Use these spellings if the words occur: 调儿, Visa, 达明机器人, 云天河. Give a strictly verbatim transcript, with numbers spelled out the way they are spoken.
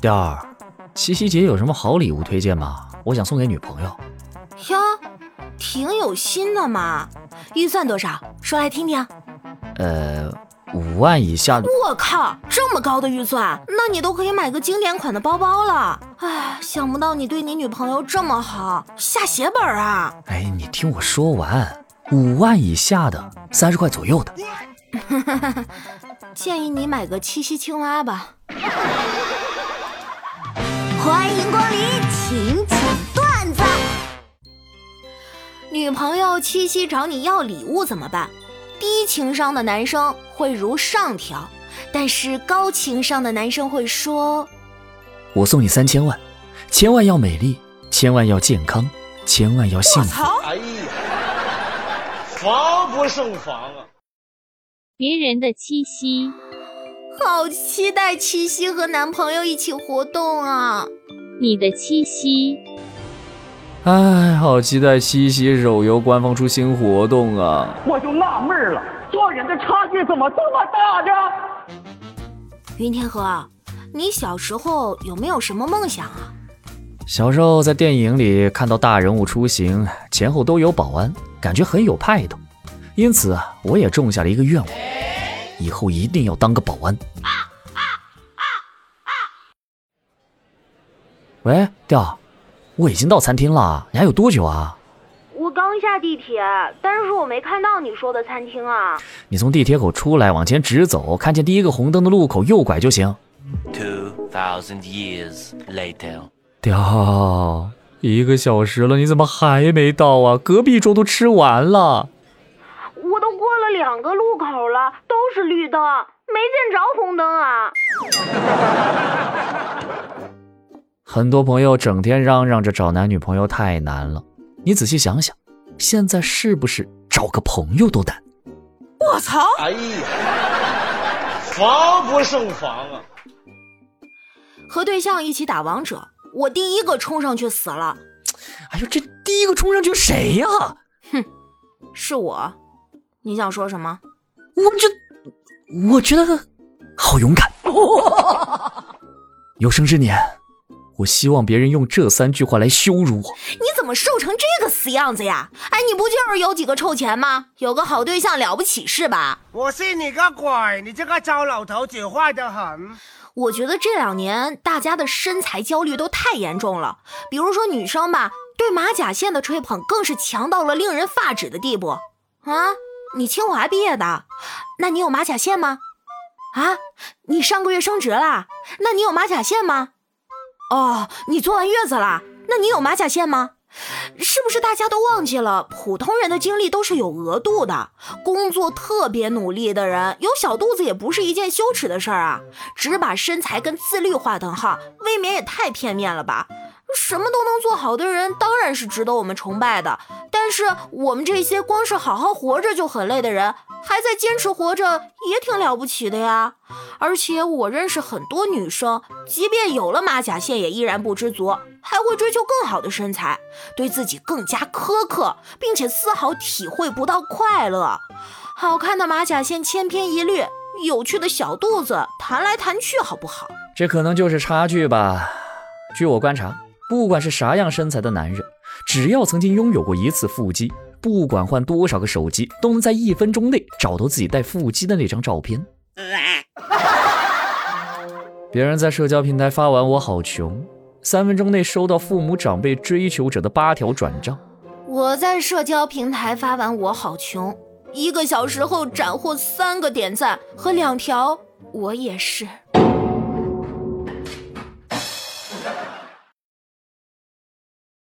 调儿，七夕节有什么好礼物推荐吗？我想送给女朋友。哟，挺有心的嘛。预算多少？说来听听。呃，五万以下的。我靠，这么高的预算，那你都可以买个经典款的包包了。哎，想不到你对你女朋友这么好，下血本啊。哎，你听我说完，五万以下的，三十块左右的。建议你买个七夕青蛙吧。欢迎光临请讲段子。女朋友七夕找你要礼物怎么办？低情商的男生会如上条，但是高情商的男生会说，我送你三千万，千万要美丽，千万要健康，千万要幸福。哎呀，防不胜防啊。别人的七夕，好期待七夕和男朋友一起活动啊。你的七夕，哎，好期待七夕手游官方出新活动啊。我就纳闷了，做人的差距怎么这么大呢？云天河，你小时候有没有什么梦想啊？小时候在电影里看到大人物出行，前后都有保安，感觉很有派头，因此啊，我也种下了一个愿望，以后一定要当个保安。啊啊啊啊、喂，调儿，我已经到餐厅了，你还有多久啊？我刚下地铁，但是我没看到你说的餐厅啊。你从地铁口出来，往前直走，看见第一个红灯的路口右拐就行。two thousand years later， 调儿，一个小时了，你怎么还没到啊？隔壁桌都吃完了。我都过了两个路口了，都是绿灯，没见着红灯啊。很多朋友整天嚷嚷着找男女朋友太难了，你仔细想想，现在是不是找个朋友都难？我操！哎呀，防不胜防啊！和对象一起打王者，我第一个冲上去死了。哎呦，这第一个冲上去谁呀、啊？哼，是我。你想说什么？我这我觉得好勇敢。有生之年，我希望别人用这三句话来羞辱我。你怎么瘦成这个死样子呀？哎，你不就是有几个臭钱吗？有个好对象了不起是吧？我信你个鬼，你这个糟老头子坏得很。我觉得这两年大家的身材焦虑都太严重了，比如说女生吧，对马甲线的吹捧更是强到了令人发指的地步啊。你清华毕业的，那你有马甲线吗？啊，你上个月升职了，那你有马甲线吗？哦，你坐完月子了，那你有马甲线吗？是不是大家都忘记了，普通人的精力都是有额度的，工作特别努力的人，有小肚子也不是一件羞耻的事儿啊。只把身材跟自律划等号，未免也太片面了吧。什么都能做好的人当然是值得我们崇拜的，但是我们这些光是好好活着就很累的人，还在坚持活着也挺了不起的呀。而且我认识很多女生，即便有了马甲线也依然不知足，还会追求更好的身材，对自己更加苛刻，并且丝毫体会不到快乐。好看的马甲线千篇一律，有趣的小肚子弹来弹去，好不好？这可能就是差距吧。据我观察，不管是啥样身材的男人，只要曾经拥有过一次腹肌，不管换多少个手机，都能在一分钟内找到自己带腹肌的那张照片。别人在社交平台发完我好穷，三分钟内收到父母长辈追求者的八条转账。我在社交平台发完我好穷，一个小时后斩获三个点赞和两条我也是。